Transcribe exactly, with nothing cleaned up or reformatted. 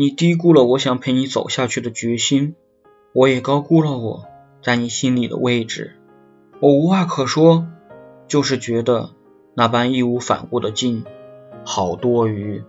你低估了我想陪你走下去的决心，我也高估了我在你心里的位置。我无话可说，就是觉得那般义无反顾的劲好多余。